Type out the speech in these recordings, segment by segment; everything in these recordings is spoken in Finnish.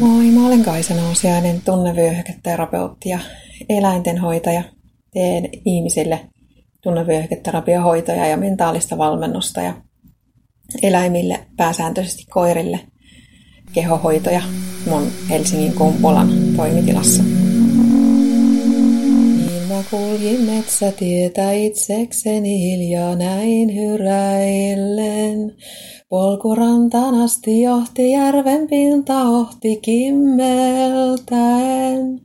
Moi, mä olen Kaisa Nousiainen, tunnevyöhyketerapeutti ja eläintenhoitaja. Teen ihmisille tunnevyöhyketerapiohoitoja ja mentaalista valmennusta ja eläimille, pääsääntöisesti koirille, kehohoitoja mun Helsingin Kumpulan toimitilassa. Mä kuljin metsätietä itsekseni hiljaa näin hyräillen. Polku rantaan asti johti järven pinta ohti kimmeltäen.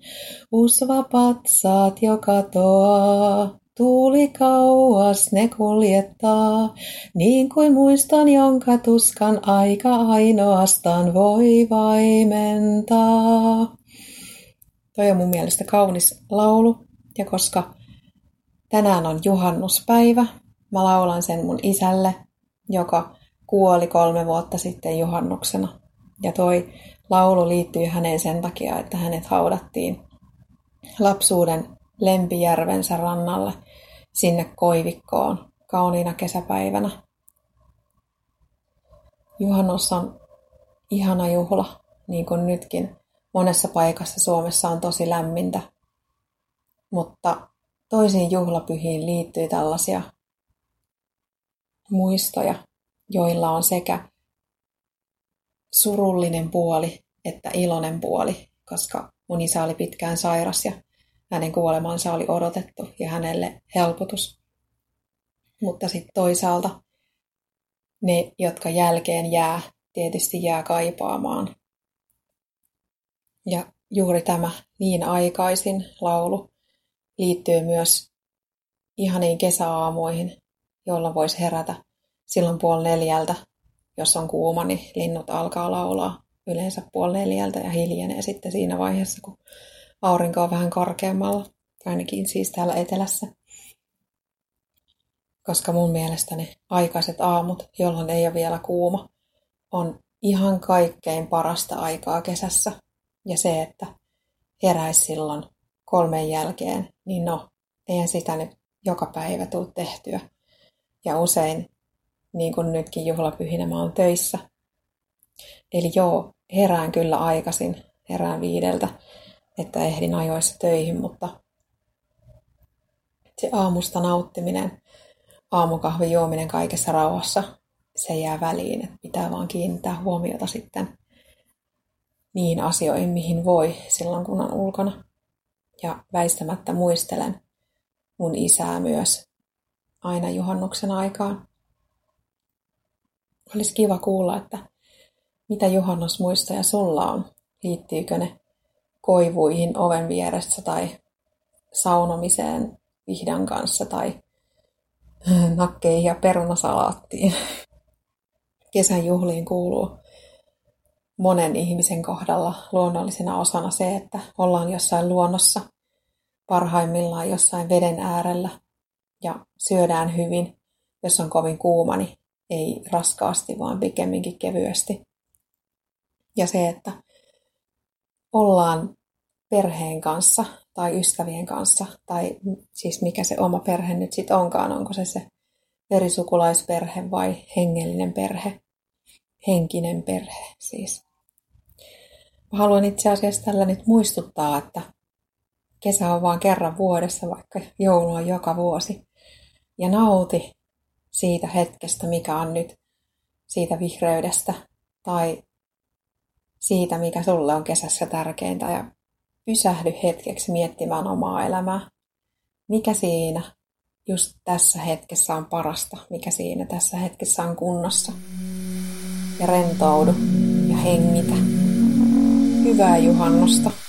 Usva patsaat jo katoaa, tuuli kauas ne kuljettaa. Niin kuin muistan, jonka tuskan aika ainoastaan voi vaimentaa. Toi on mun mielestä kaunis laulu. Ja koska tänään on juhannuspäivä, mä laulan sen mun isälle, joka kuoli 3 vuotta sitten juhannuksena. Ja toi laulu liittyy häneen sen takia, että hänet haudattiin lapsuuden lempijärvensä rannalle sinne koivikkoon kauniina kesäpäivänä. Juhannus on ihana juhla, niin kuin nytkin. Monessa paikassa Suomessa on tosi lämmintä. Mutta toisiin juhlapyhiin liittyy tällaisia muistoja, joilla on sekä surullinen puoli että iloinen puoli, koska mun isä oli pitkään sairas ja hänen kuolemansa oli odotettu ja hänelle helpotus. Mutta sitten toisaalta ne, jotka jälkeen jää, tietysti jää kaipaamaan. Ja juuri tämä niin aikaisin laulu liittyy myös ihaniin kesäaamuihin, jolla voisi herätä silloin 3:30. Jos on kuuma, niin linnut alkaa laulaa yleensä 3:30 ja hiljenee sitten siinä vaiheessa, kun aurinko on vähän korkeammalla, ainakin siis täällä etelässä. Koska mun mielestä ne aikaiset aamut, jolloin ei ole vielä kuuma, on ihan kaikkein parasta aikaa kesässä. Ja se, että heräisi silloin 3 jälkeen, niin eihän sitä nyt joka päivä tule tehtyä. Ja usein, niin kuin nytkin juhlapyhinä, mä oon töissä. Eli herään kyllä aikaisin, herään 5, että ehdin ajoissa töihin, mutta se aamusta nauttiminen, aamukahvin juominen kaikessa rauhassa, se jää väliin, että pitää vaan kiinnittää huomiota sitten niihin asioihin, mihin voi silloin, kun on ulkona. Ja väistämättä muistelen mun isää myös aina juhannuksen aikaan. Olisi kiva kuulla, että mitä juhannusmuistoja sulla on. Liittyykö ne koivuihin oven vieressä tai saunomiseen vihdan kanssa tai nakkeihin ja perunasalaattiin. Kesän juhliin kuuluu monen ihmisen kohdalla luonnollisena osana se, että ollaan jossain luonnossa, parhaimmillaan jossain veden äärellä ja syödään hyvin. Jos on kovin kuuma, niin ei raskaasti, vaan pikemminkin kevyesti. Ja se, että ollaan perheen kanssa tai ystävien kanssa, tai siis mikä se oma perhe nyt sitten onkaan, onko se verisukulaisperhe vai hengellinen perhe. Henkinen perhe siis. Mä haluan itse asiassa tällä nyt muistuttaa, että kesä on vaan kerran vuodessa, vaikka joulu on joka vuosi. Ja nauti siitä hetkestä, mikä on nyt, siitä vihreydestä tai siitä, mikä sulle on kesässä tärkeintä. Ja pysähdy hetkeksi miettimään omaa elämää. Mikä siinä just tässä hetkessä on parasta, mikä siinä tässä hetkessä on kunnossa. Ja rentoudu ja hengitä. Hyvää juhannusta!